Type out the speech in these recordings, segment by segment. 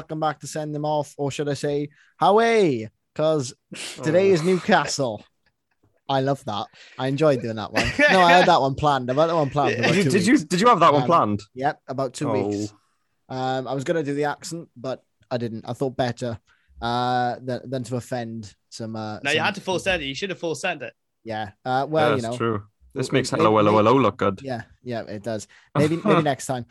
welcome back to send them off, or should I say, howay, because today is Newcastle. I love that. I enjoyed doing that one. No, I had that one planned. I've had that one planned. Did you have that one planned? Yep, about two weeks. I was going to do the accent, but I didn't. I thought better than to offend some... no, you had to full send it. You should have full sent it. Yeah. Well, yeah, that's true. This makes hello look good. Yeah, it does. Maybe next time.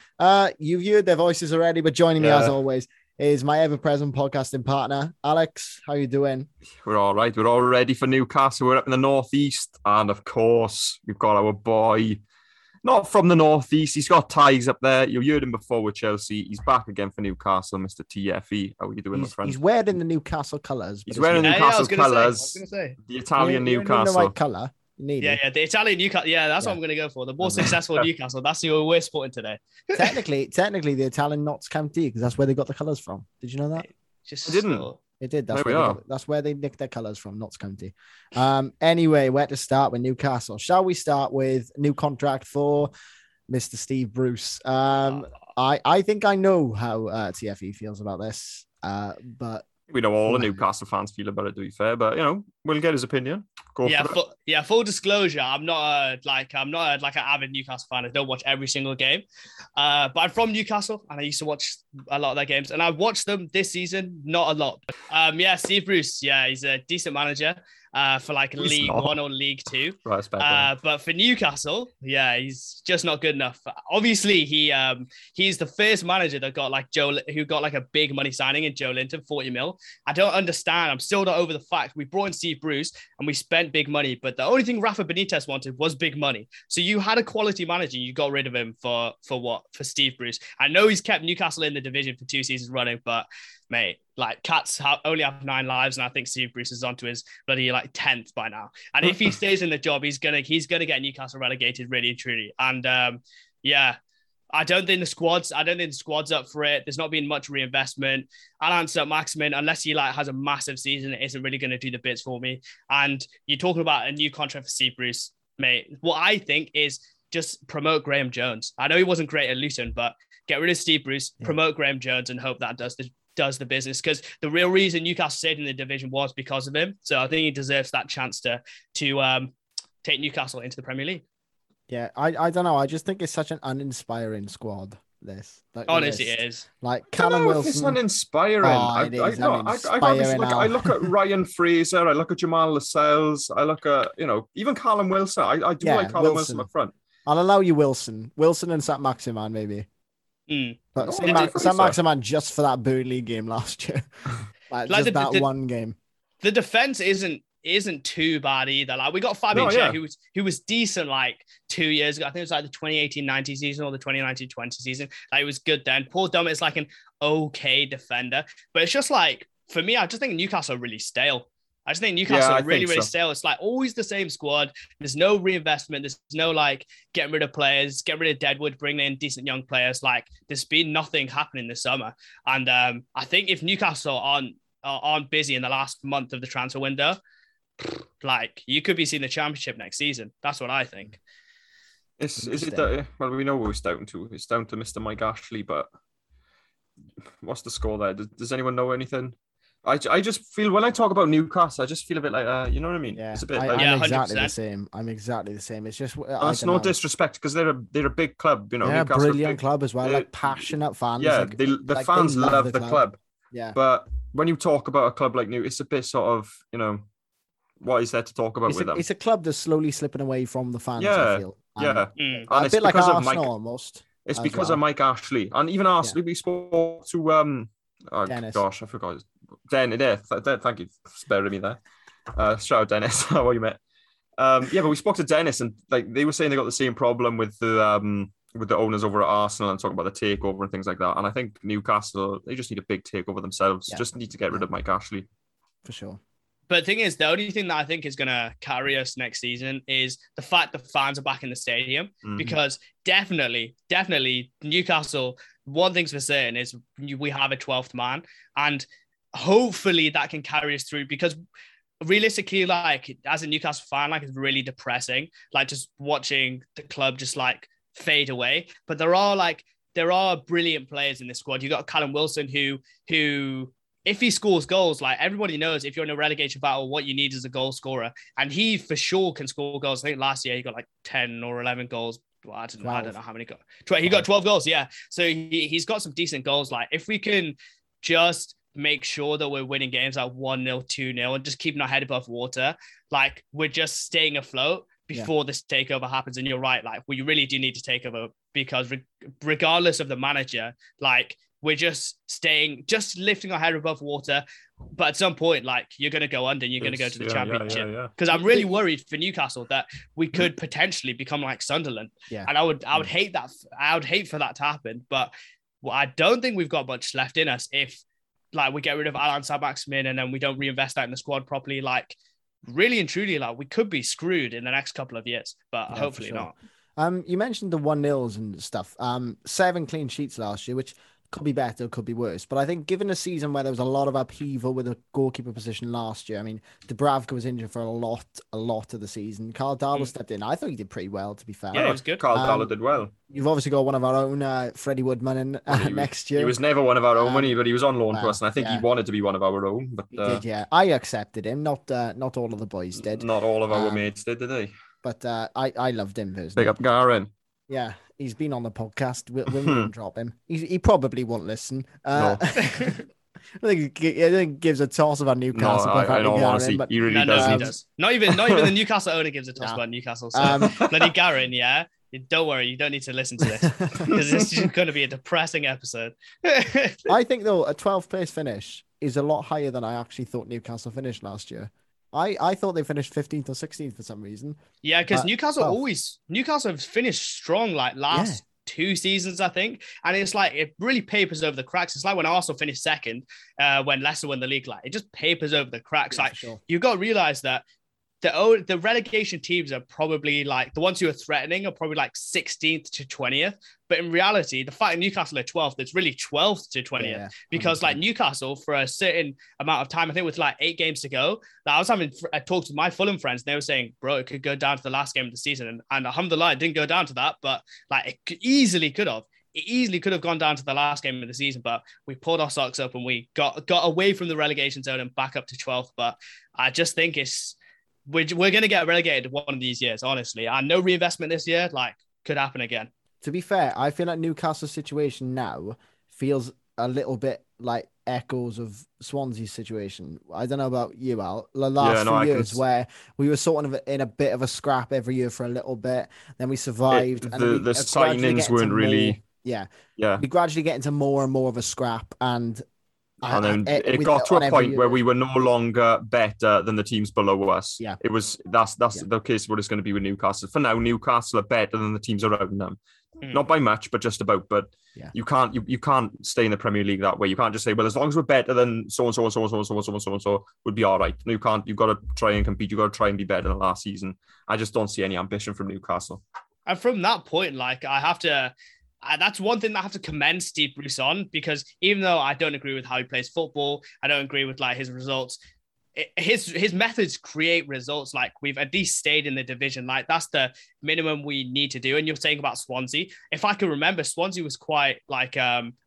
You've heard their voices already, but joining me as always is my ever-present podcasting partner, Alex. How you doing? We're all right. We're all ready for Newcastle. We're up in the northeast, and of course, we've got our boy, not from the northeast. He's got ties up there. You heard him before with Chelsea. He's back again for Newcastle, Mr. TFE. How are you doing, my friend? He's wearing the Newcastle colours. He's wearing the Newcastle colours. The Italian Newcastle. The right colour. Needed. Yeah, the Italian Newcastle. Yeah, that's what I'm going to go for. The more successful Newcastle. That's who we're supporting today. Technically, the Italian Notts County, because that's where they got the colours from. Did you know that? I didn't. It did. That's where they nicked their colours from, Notts County. Anyway, where to start with Newcastle? Shall we start with new contract for Mr. Steve Bruce? I think I know how TFE feels about this, but. We know all the Newcastle fans feel about it, to be fair, but we'll get his opinion. Full disclosure, I'm not an avid Newcastle fan. I don't watch every single game, but I'm from Newcastle and I used to watch a lot of their games, and I've watched them this season, not a lot. Steve Bruce, he's a decent manager for League One or League Two, right? But for Newcastle, he's just not good enough. Obviously, he's the first manager that got a big money signing in Joe Linton, 40 mil. I don't understand. I'm still not over the fact we brought in Steve Bruce and we spent big money, but the only thing Rafa Benitez wanted was big money. So you had a quality manager, you got rid of him for Steve Bruce. I know he's kept Newcastle in the division for two seasons running, but mate, cats only have 9 lives, and I think Steve Bruce is onto his bloody 10th by now. And if he stays in the job, he's gonna get Newcastle relegated, really and truly. And I don't think the squad's up for it. There's not been much reinvestment. Alan St-Maximin, unless he has a massive season, it isn't really going to do the bits for me. And you're talking about a new contract for Steve Bruce, mate. What I think is just promote Graham Jones. I know he wasn't great at Luton, but get rid of Steve Bruce, promote Graham Jones, and hope that does the business, because the real reason Newcastle stayed in the division was because of him. So I think he deserves that chance to take Newcastle into the Premier League. Yeah, I don't know. I just think it's such an uninspiring squad. This, honestly, it is. Callum Wilson. It's uninspiring. I look at Ryan Fraser. I look at Jamal Lascelles. I look at even Callum Wilson. I do like Callum Wilson up front. I'll allow you Wilson and St-Maximin maybe. But St-Maximin just for that Burnley game last year, one game. The defense isn't too bad either. We got Fabio who was decent 2 years ago. I think it was the 2018-19 season or the 2019-20 season. It was good then. Paul Dummett is an okay defender, but it's just for me, I just think Newcastle are really stale. I just think Newcastle are really, really stale. It's always the same squad. There's no reinvestment. There's no getting rid of players, getting rid of Deadwood, bringing in decent young players. There's been nothing happening this summer. And I think if Newcastle aren't busy in the last month of the transfer window, you could be seeing the Championship next season. That's what I think. We know what it's down to. It's down to Mr. Mike Ashley, but what's the score there? Does anyone know anything? I just feel when I talk about Newcastle, I just feel a bit you know what I mean? Yeah, it's a bit I'm exactly 100%. The same. I'm exactly the same. It's just that's no disrespect, because they're a big club, They're Newcastle, a brilliant club as well, passionate fans. Yeah, the fans love the club. Yeah, but when you talk about a club like New, it's a bit sort of what is there to talk about with them? It's a club that's slowly slipping away from the fans. Yeah, I feel. And it's a bit like Arsenal almost. It's because of Mike Ashley, and even Arsenal. We spoke to Dennis. Gosh, I forgot. Thank you for sparing me there. Shout out Dennis, how are you, mate? But we spoke to Dennis, and they were saying they got the same problem with the owners over at Arsenal, and talking about the takeover and things like that. And I think Newcastle, they just need a big takeover themselves. Yeah. Just need to get rid of Mike Ashley, for sure. But the thing is, the only thing that I think is going to carry us next season is the fact that fans are back in the stadium, because definitely Newcastle. One thing's for certain is we have a 12th man, and hopefully that can carry us through, because realistically, as a Newcastle fan, it's really depressing, just watching the club just fade away. But there are there are brilliant players in this squad. You got Callum Wilson, who if he scores goals, like everybody knows, if you're in a relegation battle, what you need is a goal scorer, and he for sure can score goals. I think last year he got like 10 or 11 goals. Well, I don't know how many got. He got 12 goals, yeah. So he's got some decent goals. Like if we can just make sure that we're winning games like 1-0, 2-0, and just keeping our head above water, like we're just staying afloat before this takeover happens. And you're right, like we really do need to take over, because regardless of the manager, like we're just lifting our head above water. But at some point, like you're going to go under, and you're going to go to the championship. Because I'm really worried for Newcastle that we could potentially become like Sunderland. Yeah. And I would hate that. I would hate for that to happen. But I don't think we've got much left in us if like we get rid of Alan Saint-Maximin and then we don't reinvest that in the squad properly. Like really and truly, like we could be screwed in the next couple of years, but hopefully not. You mentioned the 1-0s and stuff. 7 clean sheets last year, which could be better, could be worse. But I think given a season where there was a lot of upheaval with a goalkeeper position last year, I mean, Dubravka was injured for a lot of the season. Carl Darlow stepped in. I thought he did pretty well, to be fair. Yeah, it was good. Carl Darlow did well. You've obviously got one of our own, Freddie Woodman, in next year. He was never one of our own, but he was on loan for us, and I think he wanted to be one of our own. But he did, yeah. I accepted him. Not all of the boys did. Not all of our mates did they? But I loved him personally. Big up Garen. Yeah, he's been on the podcast. We'll drop him. He probably won't listen. No. I think he gives a toss about Newcastle. No, I don't want to see. He really does. Not even the Newcastle owner gives a toss about Newcastle. So. Bloody Garen, yeah. Don't worry, you don't need to listen to this, because this is going to be a depressing episode. I think though a 12th place finish is a lot higher than I actually thought Newcastle finished last year. I thought they finished 15th or 16th for some reason. Yeah, because Newcastle have finished strong like last 2 seasons, I think. And it's like, it really papers over the cracks. It's like when Arsenal finished second, when Leicester won the league, like it just papers over the cracks. Yeah, like you've got to realize that the relegation teams are probably like, the ones who are threatening are probably like 16th to 20th. But in reality, the fact that Newcastle are 12th, it's really 12th to 20th. Yeah, because like Newcastle, for a certain amount of time, I think with like 8 games to go, like, I was having talks with my Fulham friends, and they were saying, bro, it could go down to the last game of the season. And alhamdulillah, it didn't go down to that, but like it easily could have gone down to the last game of the season, but we pulled our socks up and we got away from the relegation zone and back up to 12th. But I just think we're going to get relegated one of these years, honestly. And no reinvestment this year, like, could happen again. To be fair, I feel like Newcastle's situation now feels a little bit like echoes of Swansea's situation. I don't know about you, Al. The last few years where we were sort of in a bit of a scrap every year for a little bit, then we survived. The signings weren't really... Yeah. We gradually get into more and more of a scrap, and then it got to a point where we were no longer better than the teams below us. Yeah, it was that's the case. What it's going to be with Newcastle for now. Newcastle are better than the teams around them, not by much, but just about. But you can't stay in the Premier League that way. You can't just say, well, as long as we're better than so and so and so and so and so and so and so and so, we'll be all right. No, you can't. You've got to try and compete. You've got to try and be better than last season. I just don't see any ambition from Newcastle. And from that point, like that's one thing that I have to commend Steve Bruce on, because even though I don't agree with how he plays football, I don't agree with like his results, his methods create results. Like we've at least stayed in the division. Like that's the minimum we need to do. And you're saying about Swansea, if I can remember, Swansea was quite like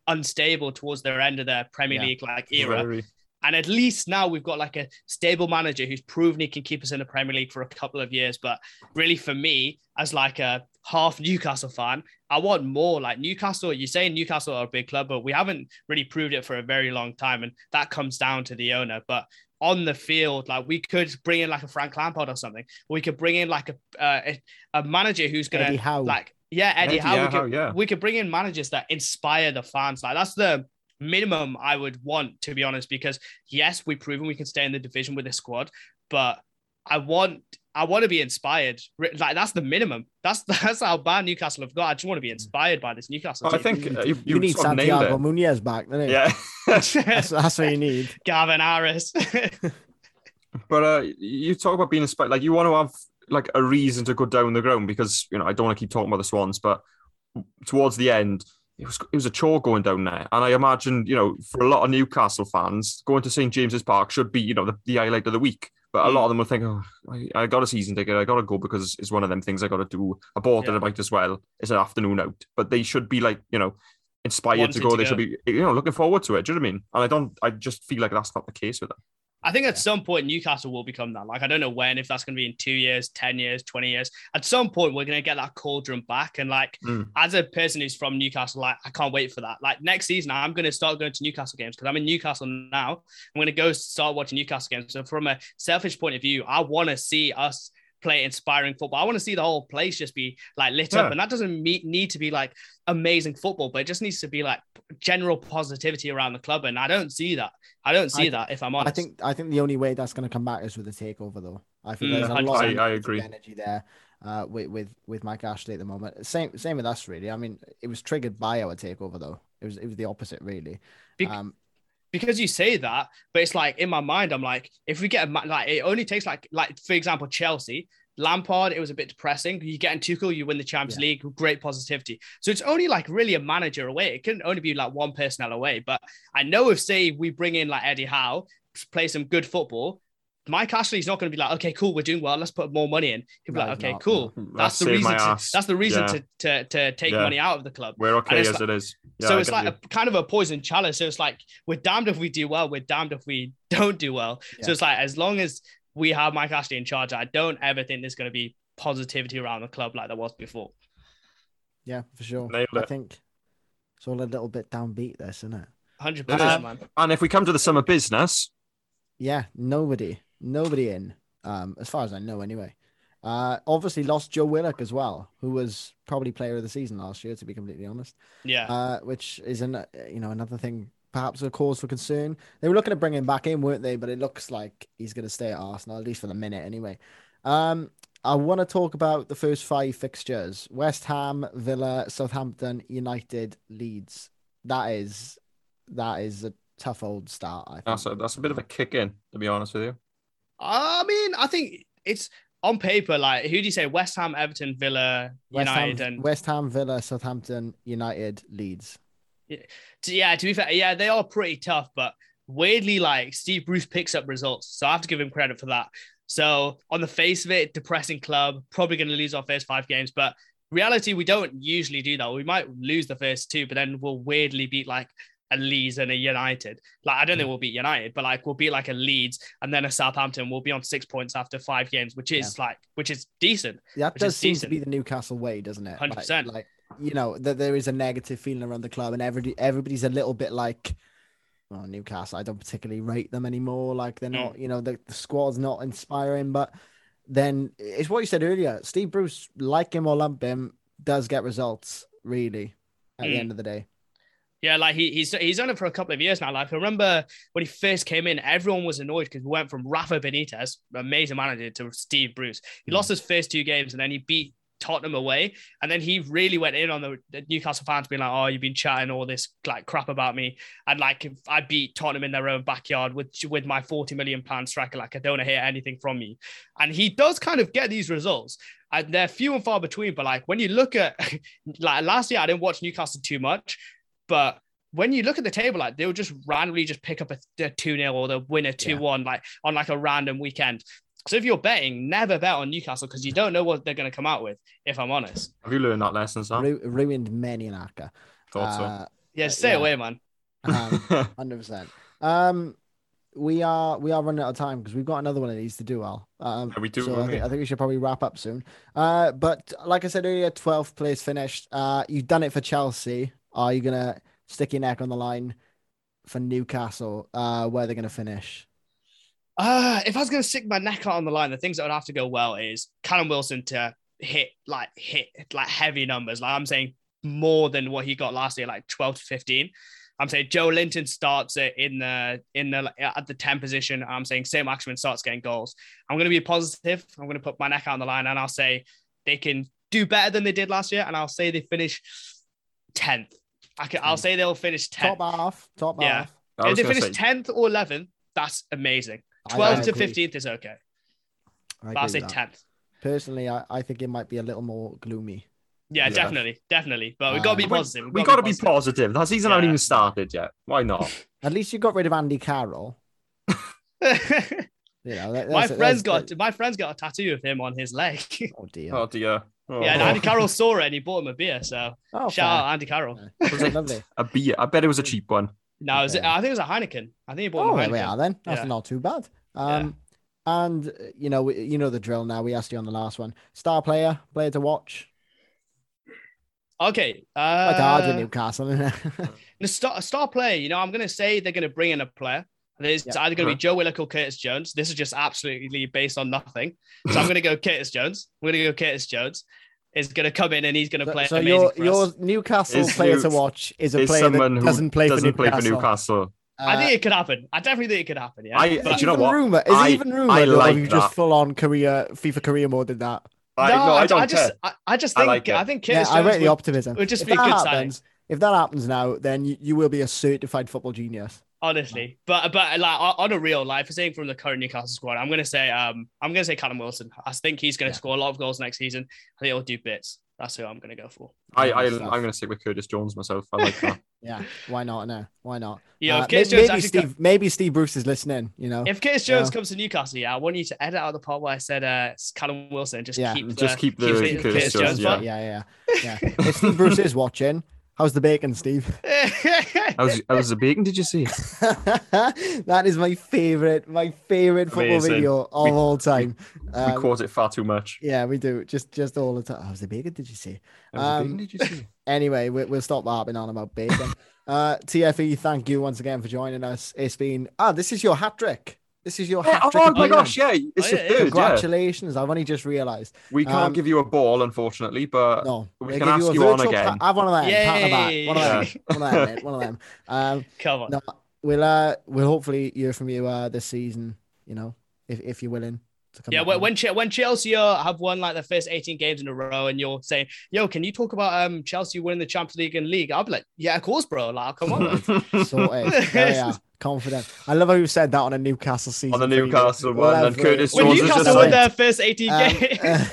unstable towards their end of their Premier League like era. Very. And at least now we've got like a stable manager who's proven he can keep us in the Premier League for a couple of years. But really for me, as like a half Newcastle fan, I want more. Like Newcastle, you're saying Newcastle are a big club, but we haven't really proved it for a very long time. And that comes down to the owner. But on the field, like we could bring in like a Frank Lampard or something. We could bring in like a manager who's going to like, Eddie Howe. We could bring in managers that inspire the fans. Like that's the minimum I would want, to be honest, because yes, we've proven we can stay in the division with this squad, but I want to be inspired. Like that's the minimum. That's how bad Newcastle have got. I just want to be inspired by this Newcastle team. I think you need Santiago Muñez back, don't you? Yeah, that's what you need. Gavin Harris. But you talk about being inspired. Like you want to have like a reason to go down the ground, because you know I don't want to keep talking about the Swans, but towards the end, It was a chore going down there. And I imagine, you know, for a lot of Newcastle fans, going to St. James's Park should be, you know, the highlight of the week. But a lot of them will think, oh, I got a season ticket, I got to go because it's one of them things I got to do. I bought it, I might as well. It's an afternoon out. But they should be like, you know, inspired to go. They should be, you know, looking forward to it. Do you know what I mean? And I just feel like that's not the case with them. I think at some point Newcastle will become that. Like, I don't know when, if that's going to be in 2 years, 10 years, 20 years. At some point, we're going to get that cauldron back. And like, as a person who's from Newcastle, like, I can't wait for that. Like next season, I'm going to start going to Newcastle games because I'm in Newcastle now. I'm going to go start watching Newcastle games. So from a selfish point of view, I want to see us play inspiring football. I want to see the whole place just be like lit up, and that doesn't need to be like amazing football, but it just needs to be like general positivity around the club, and I don't see that. I don't see that if I'm honest. I think the only way that's going to come back is with a takeover, though. I think there's a lot of energy there with Mike Ashley at the moment. Same with us, really. I mean, it was triggered by our takeover, though. It was the opposite, really. Because you say that, but it's like in my mind, I'm like, if we get like, it only takes like for example, Chelsea, Lampard, it was a bit depressing. You get in Tuchel, you win the Champions League, great positivity. So it's only like really a manager away. It can only be like one personnel away. But I know if say we bring in like Eddie Howe, play some good football, Mike Ashley's not going to be like, okay, cool, we're doing well, let's put more money in. He'll be like, okay, cool. That's the reason to take money out of the club. We're okay as like, it is. Yeah, so it's like a kind of a poison chalice. So it's like, we're damned if we do well, we're damned if we don't do well. Yeah. So it's like, as long as we have Mike Ashley in charge, I don't ever think there's going to be positivity around the club like there was before. Yeah, for sure. I think it's all a little bit downbeat, this, isn't it? 100%, man. And if we come to the summer business... Yeah, nobody in, as far as I know, anyway. Obviously lost Joe Willock as well, who was probably player of the season last year, to be completely honest. Yeah. Which is another thing, perhaps a cause for concern. They were looking to bring him back in, weren't they? But it looks like he's going to stay at Arsenal, at least for the minute, anyway. I want to talk about the first five fixtures: West Ham, Villa, Southampton, United, Leeds. That is a tough old start, I think. That's a bit of a kick in, to be honest with you. I mean, I think it's on paper, like, who do you say? West Ham, Everton, Villa, United, and West Ham, Villa, Southampton, United, Leeds. Yeah, to be fair, yeah, they are pretty tough, but weirdly, like, Steve Bruce picks up results, so I have to give him credit for that. So on the face of it, depressing club, probably going to lose our first five games, but reality, we don't usually do that. We might lose the first two, but then we'll weirdly beat like a Leeds and a United. Like, I don't think we'll beat United, but like we'll beat like a Leeds and then a Southampton. We'll be on 6 points after five games, which is which is decent. That does seem to be the Newcastle way, doesn't it? 100%. Like, you know, that there is a negative feeling around the club, and everybody's a little bit like, well, Newcastle, I don't particularly rate them anymore. Like, they're not, you know, the squad's not inspiring. But then it's what you said earlier. Steve Bruce, like him or lump him, does get results, really, at the end of the day. Yeah, like he's done it for a couple of years now. Like, I remember when he first came in, everyone was annoyed because we went from Rafa Benitez, amazing manager, to Steve Bruce. He lost his first two games and then he beat Tottenham away. And then he really went in on the Newcastle fans being like, oh, you've been chatting all this like crap about me. And like, if I beat Tottenham in their own backyard with my £40 million striker. Like, I don't want to hear anything from you. And he does kind of get these results. And they're few and far between. But like, when you look at like last year, I didn't watch Newcastle too much. But when you look at the table, like, they'll just randomly just pick up a 2-0 or they'll win a 2-1 like on like a random weekend. So if you're betting, never bet on Newcastle because you don't know what they're going to come out with, if I'm honest. Have you learned that lesson, Sam? Ruined many an acca. Thought so. Yeah, stay away, man. 100%. We are running out of time because we've got another one of these to do, Al. We do. So I think we should probably wrap up soon. But like I said earlier, 12th place finished. You've done it for Chelsea. Are you going to stick your neck on the line for Newcastle? Where they're going to finish? If I was going to stick my neck out on the line, the things that would have to go well is Callum Wilson to hit heavy numbers. Like, I'm saying more than what he got last year, like 12 to 15. I'm saying Joe Linton starts it at the 10 position. I'm saying Saint-Maximin starts getting goals. I'm going to be positive. I'm going to put my neck out on the line and I'll say they can do better than they did last year. And I'll say they finish 10th. I'll say they'll finish 10th. Top half. If they finish 10th or 11th, that's amazing. 12th to 15th is okay. But I'll say 10th. Personally, I think it might be a little more gloomy. Yeah, definitely. But we've got to be positive. We've got to be positive. That season hasn't even started yet. Why not? At least you got rid of Andy Carroll. You know, my friend's got a tattoo of him on his leg. Oh dear. Oh. Yeah, and Andy Carroll saw it and he bought him a beer. So shout out Andy Carroll. Yeah. Was it lovely? A beer. I bet it was a cheap one. No, it was, I think it was a Heineken. I think he bought him a Heineken. There we are then. That's not too bad. And you know the drill now. We asked you on the last one. Star player to watch. Okay. Quite hard with Newcastle, isn't it? a star player, I'm going to say they're going to bring in a player. It's either going to be Joe Willock or Curtis Jones. This is just absolutely based on nothing. So I'm going to go Curtis Jones. Is going to come in and he's going to play. So your Newcastle player to watch is a player that doesn't play for Newcastle. I think it could happen. I definitely think it could happen. Yeah. Is it even rumour? Or just full on FIFA career mode did that? I just think Curtis Jones. I rate the optimism. Would just be good signs. If that happens now, then you will be a certified football genius. Honestly, but like on a real life, saying from the current Newcastle squad, I'm gonna say Callum Wilson. I think he's gonna score a lot of goals next season. I think he'll do bits. That's who I'm gonna go for. I'm gonna stick with Curtis Jones myself. I like that. Yeah, why not? No, why not? Yeah, maybe Steve Bruce is listening. If Curtis Jones comes to Newcastle, I want you to edit out the part where I said Callum Wilson. Just keep the Curtis Jones. Yeah. If Steve Bruce is watching. How's the bacon, Steve? How's the bacon? Did you see? That is my favorite football video of all time. We quote it far too much. Yeah, we do. Just all the time. How's the bacon? Did you see? Anyway, we'll stop harping on about bacon. TFE, thank you once again for joining us. It's been this is your hat trick. This is your hat trick. Oh my gosh! Yeah, it's your third. Congratulations! Yeah. I've only just realised we can't give you a ball, unfortunately, but we can ask you on again. I have one of them. One of them. Come on. No, we'll hopefully hear from you this season. If you're willing. When Chelsea have won like their first 18 games in a row, and you're saying, "Yo, can you talk about Chelsea winning the Champions League and league?" I'll be like, "Yeah, of course, bro. Like, come on." Sorted. Yeah, confident. I love how you said that on a Newcastle season. On the Newcastle one, and Curtis Jones Newcastle won their first 18 games.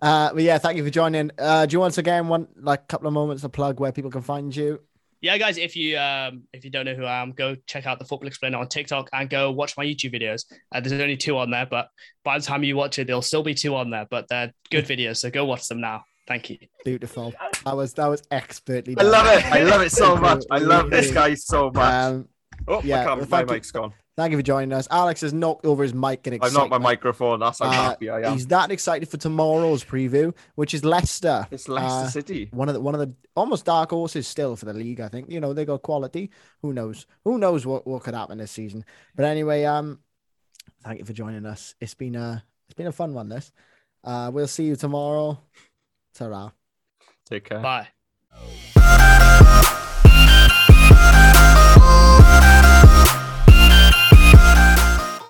But yeah, thank you for joining. Do you once again want like a couple of moments to plug where people can find you? Yeah, guys, if you don't know who I am, go check out the Football Explainer on TikTok and go watch my YouTube videos. There's only 2 on there, but by the time you watch it, there'll still be 2 on there, but they're good videos, so go watch them now. Thank you. Beautiful. That was expertly done. I love it. I love it so much. I love this guy so much. My mic's gone. Thank you for joining us. Alex has knocked over his mic in excitement. I've knocked my microphone. That's how happy I am. He's that excited for tomorrow's preview, which is Leicester. It's Leicester City. One of the almost dark horses still for the league, I think. They got quality. Who knows what could happen this season. But anyway, thank you for joining us. It's been a fun one, this. We'll see you tomorrow. Ta-ra. Take care. Bye.